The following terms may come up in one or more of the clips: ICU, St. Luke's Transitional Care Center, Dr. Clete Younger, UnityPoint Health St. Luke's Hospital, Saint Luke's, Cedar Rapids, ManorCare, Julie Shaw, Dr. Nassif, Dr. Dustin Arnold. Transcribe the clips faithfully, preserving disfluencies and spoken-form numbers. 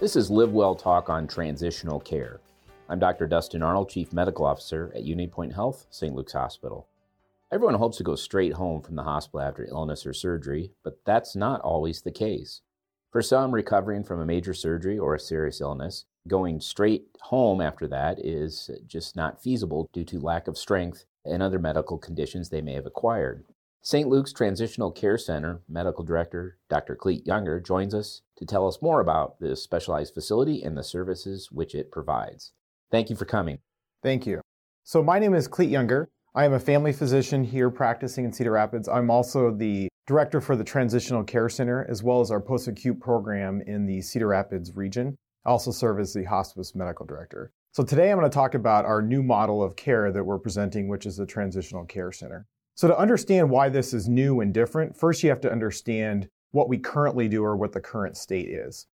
This is Live Well Talk on Transitional Care. I'm Doctor Dustin Arnold, Chief Medical Officer at UnityPoint Health Saint Luke's Hospital. Everyone hopes to go straight home from the hospital after illness or surgery, but that's not always the case. For some, recovering from a major surgery or a serious illness, going straight home after that is just not feasible due to lack of strength and other medical conditions they may have acquired. Saint Luke's Transitional Care Center Medical Director Doctor Clete Younger joins us to tell us more about this specialized facility and the services which it provides. Thank you for coming. Thank you. So my name is Clete Younger. I am a family physician here practicing in Cedar Rapids. I'm also the director for the Transitional Care Center as well as our post-acute program in the Cedar Rapids region. I also serve as the hospice medical director. So today I'm going to talk about our new model of care that we're presenting, which is the Transitional Care Center. So to understand why this is new and different, first you have to understand what we currently do or what the current state is.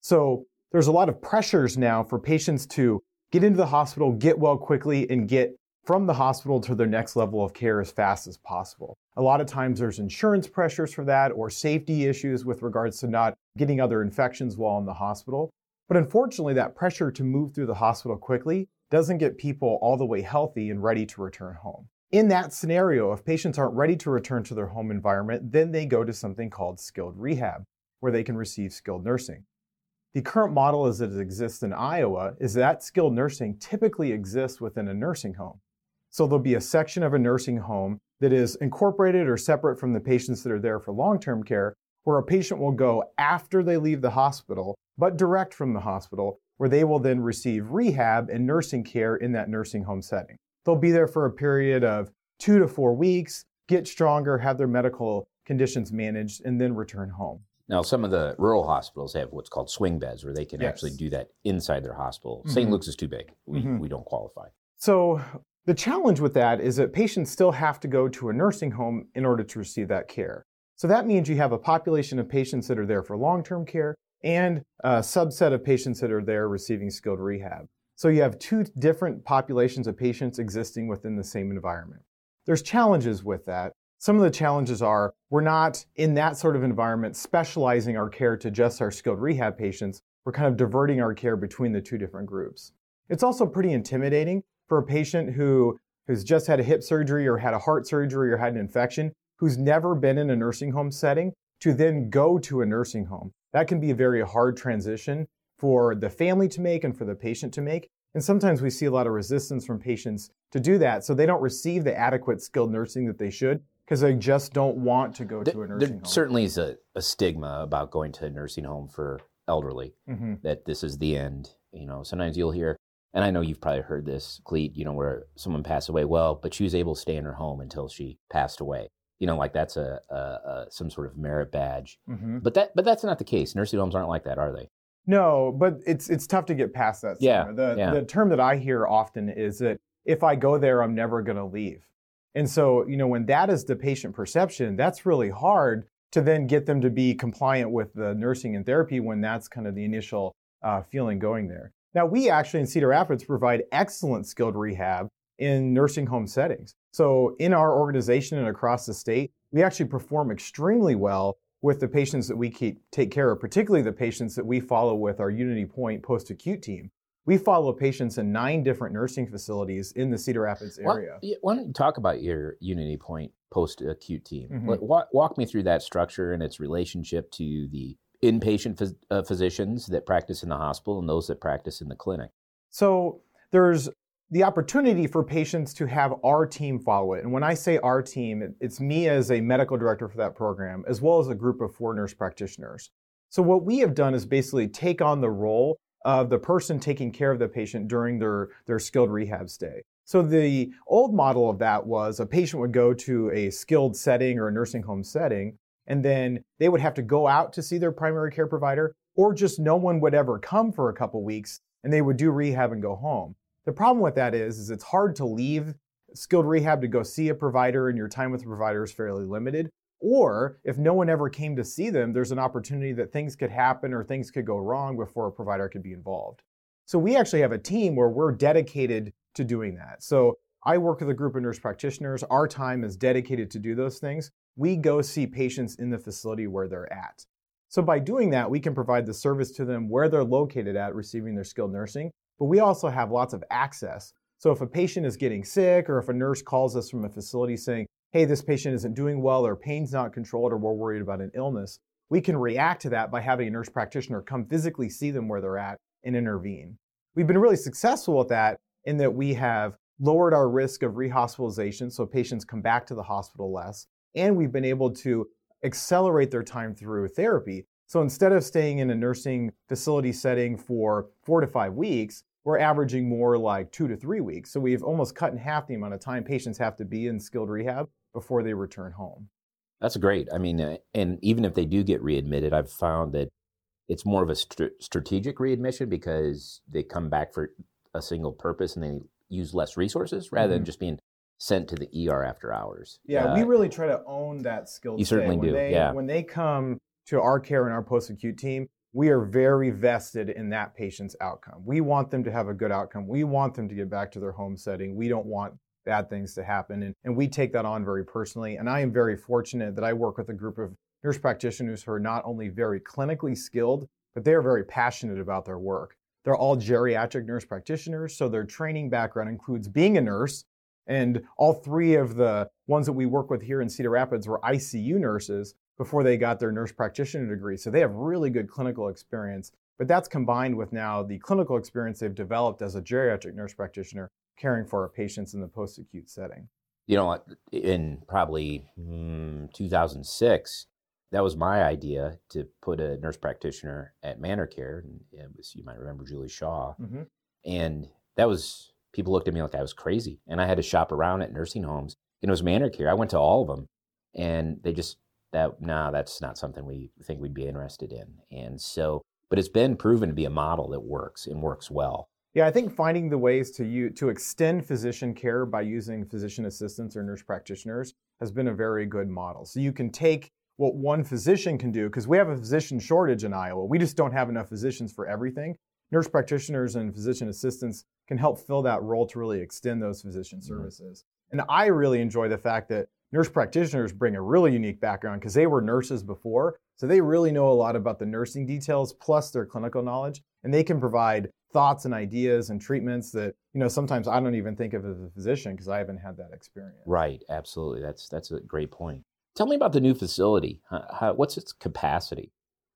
So there's a lot of pressures now for patients to get into the hospital, get well quickly, and get from the hospital to their next level of care as fast as possible. A lot of times there's insurance pressures for that or safety issues with regards to not getting other infections while in the hospital. But unfortunately, that pressure to move through the hospital quickly doesn't get people all the way healthy and ready to return home. In that scenario, if patients aren't ready to return to their home environment, then they go to something called skilled rehab, where they can receive skilled nursing. The current model as it exists in Iowa is that skilled nursing typically exists within a nursing home. So there'll be a section of a nursing home that is incorporated or separate from the patients that are there for long-term care, where a patient will go after they leave the hospital, but direct from the hospital, where they will then receive rehab and nursing care in that nursing home setting. They'll be there for a period of two to four weeks, get stronger, have their medical conditions managed, and then return home. Now, some of the rural hospitals have what's called swing beds, where they can yes. actually do that inside their hospital. Mm-hmm. Saint Luke's is too big. We, mm-hmm. we don't qualify. So the challenge with that is that patients still have to go to a nursing home in order to receive that care. So that means you have a population of patients that are there for long-term care and a subset of patients that are there receiving skilled rehab. So you have two different populations of patients existing within the same environment. There's challenges with that. Some of the challenges are we're not in that sort of environment specializing our care to just our skilled rehab patients. We're kind of diverting our care between the two different groups. It's also pretty intimidating for a patient who who's just had a hip surgery or had a heart surgery or had an infection, who's never been in a nursing home setting, to then go to a nursing home. That can be a very hard transition for the family to make and for the patient to make. And sometimes we see a lot of resistance from patients to do that. So they don't receive the adequate skilled nursing that they should because they just don't want to go there, to a nursing there home. There certainly is a, a stigma about going to a nursing home for elderly, mm-hmm. that this is the end. You know, sometimes you'll hear, and I know you've probably heard this, Clete, you know, where someone passed away, well, but she was able to stay in her home until she passed away. You know, like that's a, a, a some sort of merit badge. Mm-hmm. But that but that's not the case. Nursing homes aren't like that, are they? No, but it's it's tough to get past that. Yeah, the, yeah. the term that I hear often is that if I go there, I'm never going to leave. And so, you know, when that is the patient perception, that's really hard to then get them to be compliant with the nursing and therapy when that's kind of the initial uh, feeling going there. Now, we actually in Cedar Rapids provide excellent skilled rehab in nursing home settings. So in our organization and across the state, we actually perform extremely well with the patients that we keep, take care of, particularly the patients that we follow with our UnityPoint post-acute team. We follow patients in nine different nursing facilities in the Cedar Rapids area. Why, why don't you talk about your UnityPoint post-acute team? Mm-hmm. Walk, walk me through that structure and its relationship to the inpatient phys, uh, physicians that practice in the hospital and those that practice in the clinic. So there's the opportunity for patients to have our team follow it. And when I say our team, it's me as a medical director for that program, as well as a group of four nurse practitioners. So what we have done is basically take on the role of the person taking care of the patient during their, their skilled rehab stay. So the old model of that was a patient would go to a skilled setting or a nursing home setting, and then they would have to go out to see their primary care provider, or just no one would ever come for a couple weeks, and they would do rehab and go home. The problem with that is, is it's hard to leave skilled rehab to go see a provider, and your time with the provider is fairly limited. Or if no one ever came to see them, there's an opportunity that things could happen or things could go wrong before a provider could be involved. So we actually have a team where we're dedicated to doing that. So I work with a group of nurse practitioners. Our time is dedicated to do those things. We go see patients in the facility where they're at. So by doing that, we can provide the service to them where they're located at receiving their skilled nursing, but we also have lots of access. So if a patient is getting sick or if a nurse calls us from a facility saying, hey, this patient isn't doing well or pain's not controlled or we're worried about an illness, we can react to that by having a nurse practitioner come physically see them where they're at and intervene. We've been really successful with that in that we have lowered our risk of rehospitalization so patients come back to the hospital less, and we've been able to accelerate their time through therapy. So instead of staying in a nursing facility setting for four to five weeks, we're averaging more like two to three weeks. So we've almost cut in half the amount of time patients have to be in skilled rehab before they return home. That's great. I mean, uh, and even if they do get readmitted, I've found that it's more of a st- strategic readmission because they come back for a single purpose and they use less resources rather mm-hmm. than just being sent to the E R after hours. Yeah, uh, we really try to own that skill. You certainly when do, they, yeah. When they come to our care and our post-acute team, we are very vested in that patient's outcome. We want them to have a good outcome. We want them to get back to their home setting. We don't want bad things to happen, and, and we take that on very personally. And I am very fortunate that I work with a group of nurse practitioners who are not only very clinically skilled, but they are very passionate about their work. They're all geriatric nurse practitioners, so their training background includes being a nurse, and all three of the ones that we work with here in Cedar Rapids were I C U nurses before they got their nurse practitioner degree. So they have really good clinical experience, but that's combined with now the clinical experience they've developed as a geriatric nurse practitioner caring for our patients in the post-acute setting. You know, in probably mm, two thousand six, that was my idea to put a nurse practitioner at ManorCare. And it was, you might remember Julie Shaw. Mm-hmm. And that was... people looked at me like I was crazy, and I had to shop around at nursing homes. And it was ManorCare. I went to all of them, and they just that no, nah, that's not something we think we'd be interested in. And so, but it's been proven to be a model that works and works well. Yeah, I think finding the ways to you to extend physician care by using physician assistants or nurse practitioners has been a very good model. So you can take what one physician can do, because we have a physician shortage in Iowa. We just don't have enough physicians for everything. Nurse practitioners and physician assistants can help fill that role to really extend those physician services. Mm-hmm. And I really enjoy the fact that nurse practitioners bring a really unique background because they were nurses before, so they really know a lot about the nursing details plus their clinical knowledge, and they can provide thoughts and ideas and treatments that, you know, sometimes I don't even think of as a physician because I haven't had that experience. Right, absolutely. That's that's a great point. Tell me about the new facility. How, how, what's its capacity?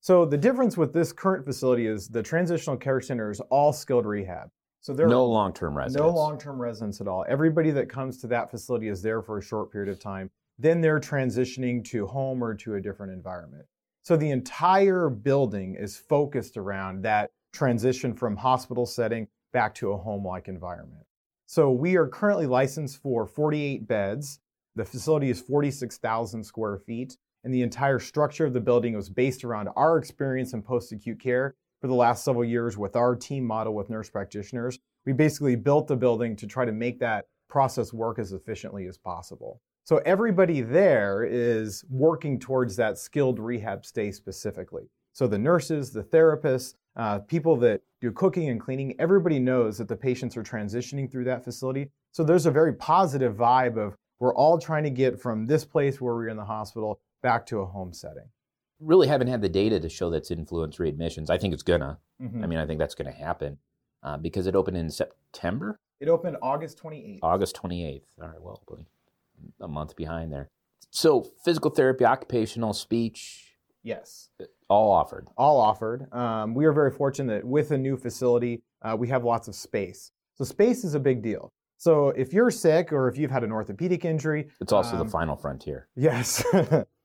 So the difference with this current facility is the transitional care center is all skilled rehab. So there are no long-term residents. No long-term residents at all. Everybody that comes to that facility is there for a short period of time. Then they're transitioning to home or to a different environment. So the entire building is focused around that transition from hospital setting back to a home-like environment. So we are currently licensed for forty-eight beds. The facility is forty-six thousand square feet. And the entire structure of the building was based around our experience in post-acute care for the last several years with our team model with nurse practitioners. We basically built the building to try to make that process work as efficiently as possible. So everybody there is working towards that skilled rehab stay specifically. So the nurses, the therapists, uh, people that do cooking and cleaning, everybody knows that the patients are transitioning through that facility. So there's a very positive vibe of we're all trying to get from this place where we're in the hospital back to a home setting. Really haven't had the data to show that's influenced readmissions. I think it's gonna. Mm-hmm. I mean, I think that's gonna happen uh, because it opened in September. It opened August twenty-eighth. August twenty-eighth. All right, well, a month behind there. So physical therapy, occupational, speech. Yes. All offered. All offered. Um, we are very fortunate that with a new facility, uh, we have lots of space. So space is a big deal. So if you're sick or if you've had an orthopedic injury. It's also um, the final frontier. Yes.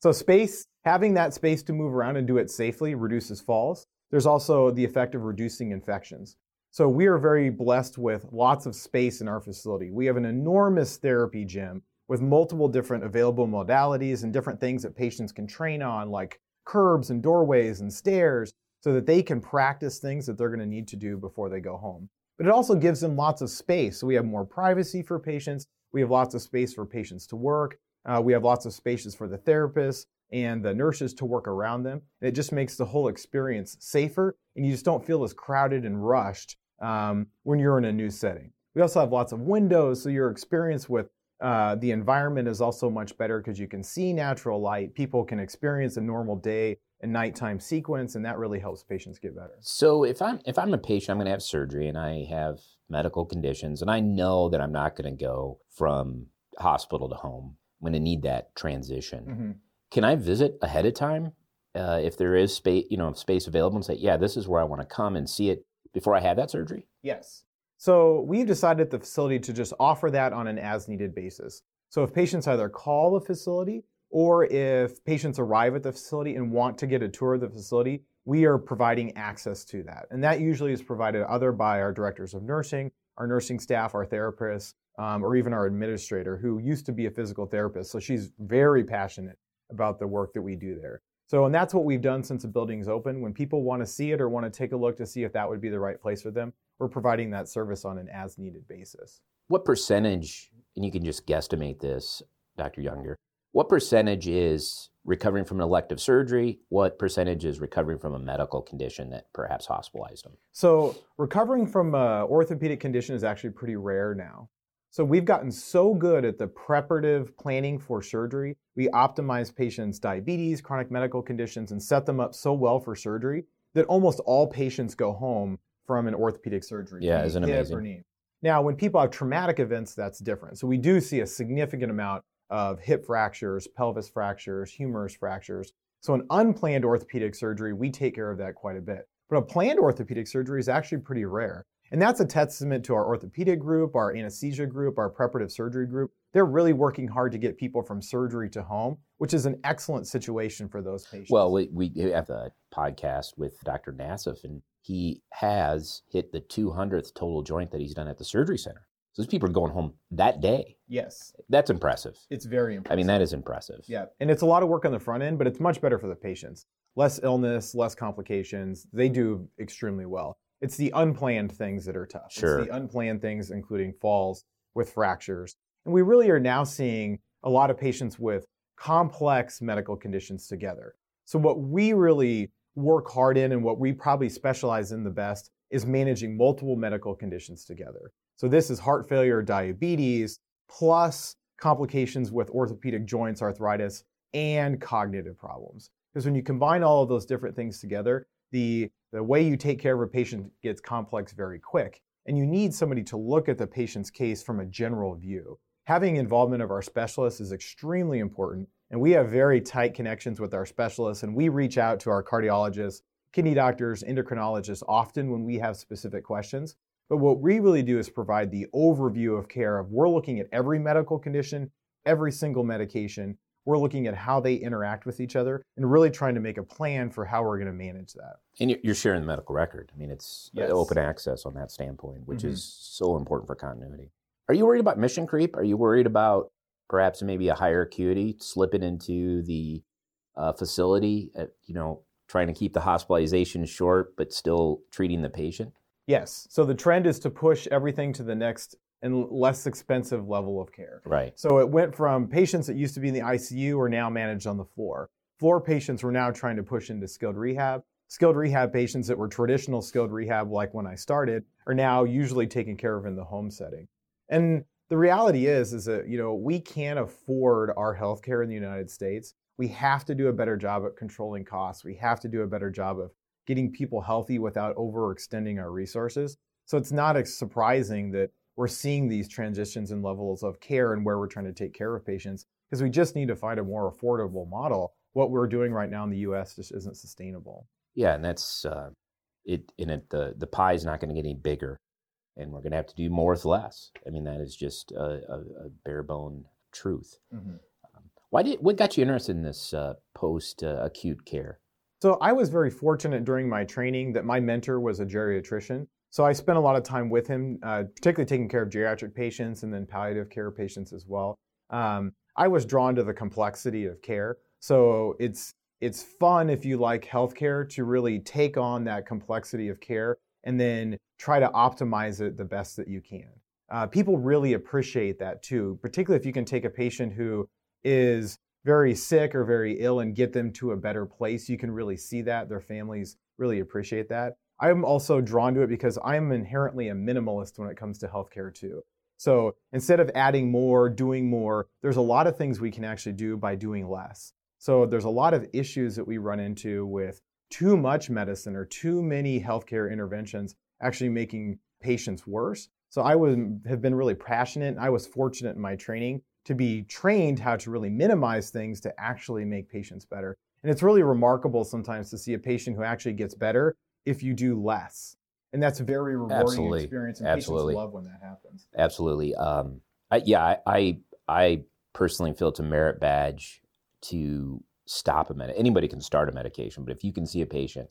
So space, having that space to move around and do it safely reduces falls. There's also the effect of reducing infections. So we are very blessed with lots of space in our facility. We have an enormous therapy gym with multiple different available modalities and different things that patients can train on, like curbs and doorways and stairs, so that they can practice things that they're going to need to do before they go home. But it also gives them lots of space. So we have more privacy for patients. We have lots of space for patients to work. Uh, we have lots of spaces for the therapists and the nurses to work around them. And it just makes the whole experience safer, and you just don't feel as crowded and rushed um, when you're in a new setting. We also have lots of windows, so your experience with Uh, the environment is also much better because you can see natural light. People can experience a normal day and nighttime sequence, and that really helps patients get better. So if I'm if I'm a patient, I'm going to have surgery, and I have medical conditions, and I know that I'm not going to go from hospital to home. I'm going to need that transition. Mm-hmm. Can I visit ahead of time uh, if there is space, you know, space available, and say, yeah, this is where I want to come and see it before I have that surgery? Yes. So we've decided at the facility to just offer that on an as-needed basis. So if patients either call the facility or if patients arrive at the facility and want to get a tour of the facility, we are providing access to that. And that usually is provided either by our directors of nursing, our nursing staff, our therapists, um, or even our administrator, who used to be a physical therapist. So she's very passionate about the work that we do there. So, and that's what we've done since the building's open. When people want to see it or want to take a look to see if that would be the right place for them, we're providing that service on an as-needed basis. What percentage, and you can just guesstimate this, Doctor Younger, what percentage is recovering from an elective surgery? What percentage is recovering from a medical condition that perhaps hospitalized them? So recovering from an orthopedic condition is actually pretty rare now. So we've gotten so good at the preparative planning for surgery. We optimize patients' diabetes, chronic medical conditions, and set them up so well for surgery that almost all patients go home from an orthopedic surgery. Yeah, isn't it amazing? Now, when people have traumatic events, that's different. So we do see a significant amount of hip fractures, pelvis fractures, humerus fractures. So an unplanned orthopedic surgery, we take care of that quite a bit. But a planned orthopedic surgery is actually pretty rare. And that's a testament to our orthopedic group, our anesthesia group, our preparative surgery group. They're really working hard to get people from surgery to home, which is an excellent situation for those patients. Well, we, we have a podcast with Doctor Nassif, and he has hit the two hundredth total joint that he's done at the surgery center. So those people are going home that day. Yes. That's impressive. It's very impressive. I mean, that is impressive. Yeah. And it's a lot of work on the front end, but it's much better for the patients. Less illness, less complications. They do extremely well. It's the unplanned things that are tough. Sure. It's the unplanned things, including falls with fractures. And we really are now seeing a lot of patients with complex medical conditions together. So what we really work hard in and what we probably specialize in the best is managing multiple medical conditions together. So this is heart failure, diabetes, plus complications with orthopedic joints, arthritis, and cognitive problems. Because when you combine all of those different things together, the The way you take care of a patient gets complex very quick, and you need somebody to look at the patient's case from a general view. Having involvement of our specialists is extremely important, and we have very tight connections with our specialists, and we reach out to our cardiologists, kidney doctors, endocrinologists often when we have specific questions. But what we really do is provide the overview of care of we're looking at every medical condition, every single medication. We're looking at how they interact with each other and really trying to make a plan for how we're going to manage that. And you're sharing the medical record. I mean, it's yes. open access on that standpoint, which mm-hmm. is so important for continuity. Are you worried about mission creep? Are you worried about perhaps maybe a higher acuity slipping into the uh, facility, at, you know, trying to keep the hospitalization short, but still treating the patient? Yes. So the trend is to push everything to the next and less expensive level of care. Right. So it went from patients that used to be in the I C U are now managed on the floor. Floor patients were now trying to push into skilled rehab. Skilled rehab patients that were traditional skilled rehab, like when I started, are now usually taken care of in the home setting. And the reality is, is that, you know, we can't afford our healthcare in the United States. We have to do a better job at controlling costs. We have to do a better job of getting people healthy without overextending our resources. So it's not surprising that we're seeing these transitions in levels of care and where we're trying to take care of patients, because we just need to find a more affordable model. What we're doing right now in the U S just isn't sustainable. Yeah, and that's uh, it. And it, the the pie is not going to get any bigger, and we're going to have to do more with less. I mean, that is just a, a, a bare bone truth. Mm-hmm. Um, why did what got you interested in this uh, post uh, acute care? So I was very fortunate during my training that my mentor was a geriatrician. So I spent a lot of time with him, uh, particularly taking care of geriatric patients and then palliative care patients as well. Um, I was drawn to the complexity of care. So it's it's fun, if you like healthcare, to really take on that complexity of care and then try to optimize it the best that you can. Uh, people really appreciate that too, particularly if you can take a patient who is very sick or very ill and get them to a better place. You can really see that. Their families really appreciate that. I'm also drawn to it because I'm inherently a minimalist when it comes to healthcare too. So instead of adding more, doing more, there's a lot of things we can actually do by doing less. So there's a lot of issues that we run into with too much medicine or too many healthcare interventions actually making patients worse. So I was, have been really passionate, and I was fortunate in my training to be trained how to really minimize things to actually make patients better. And it's really remarkable sometimes to see a patient who actually gets better if you do less. And that's a very rewarding Absolutely. experience, and Absolutely. patients love when that happens. Absolutely. Um, I, yeah, I, I I personally feel it's a merit badge to stop a med. Anybody can start a medication, but if you can see a patient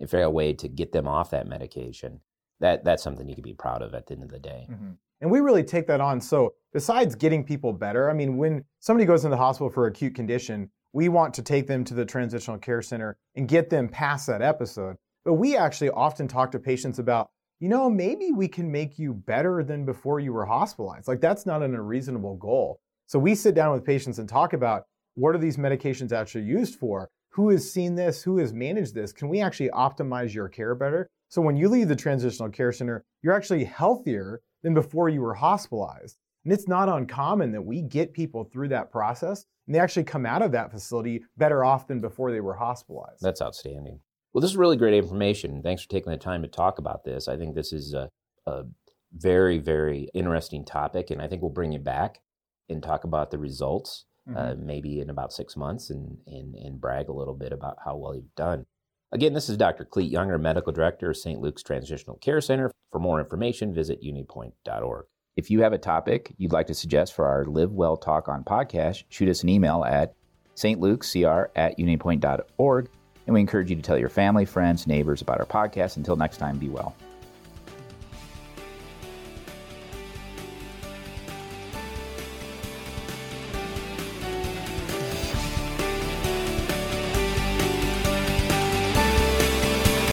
and figure out a way to get them off that medication, that that's something you can be proud of at the end of the day. Mm-hmm. And we really take that on. So besides getting people better, I mean, when somebody goes into the hospital for acute condition, we want to take them to the transitional care center and get them past that episode. But we actually often talk to patients about, you know, maybe we can make you better than before you were hospitalized. Like, that's not an unreasonable goal. So we sit down with patients and talk about, what are these medications actually used for? Who has seen this? Who has managed this? Can we actually optimize your care better? So when you leave the transitional care center, you're actually healthier than before you were hospitalized. And it's not uncommon that we get people through that process, and they actually come out of that facility better off than before they were hospitalized. That's outstanding. Well, this is really great information. Thanks for taking the time to talk about this. I think this is a, a very, very interesting topic, and I think we'll bring you back and talk about the results mm-hmm. uh, maybe in about six months and, and, and brag a little bit about how well you've done. Again, this is Doctor Clete Younger, Medical Director of Saint Luke's Transitional Care Center. For more information, visit unipoint dot org. If you have a topic you'd like to suggest for our Live Well Talk on podcast, shoot us an email at S T lukes C R at unipoint dot org, and we encourage you to tell your family, friends, neighbors about our podcast. Until next time, be well.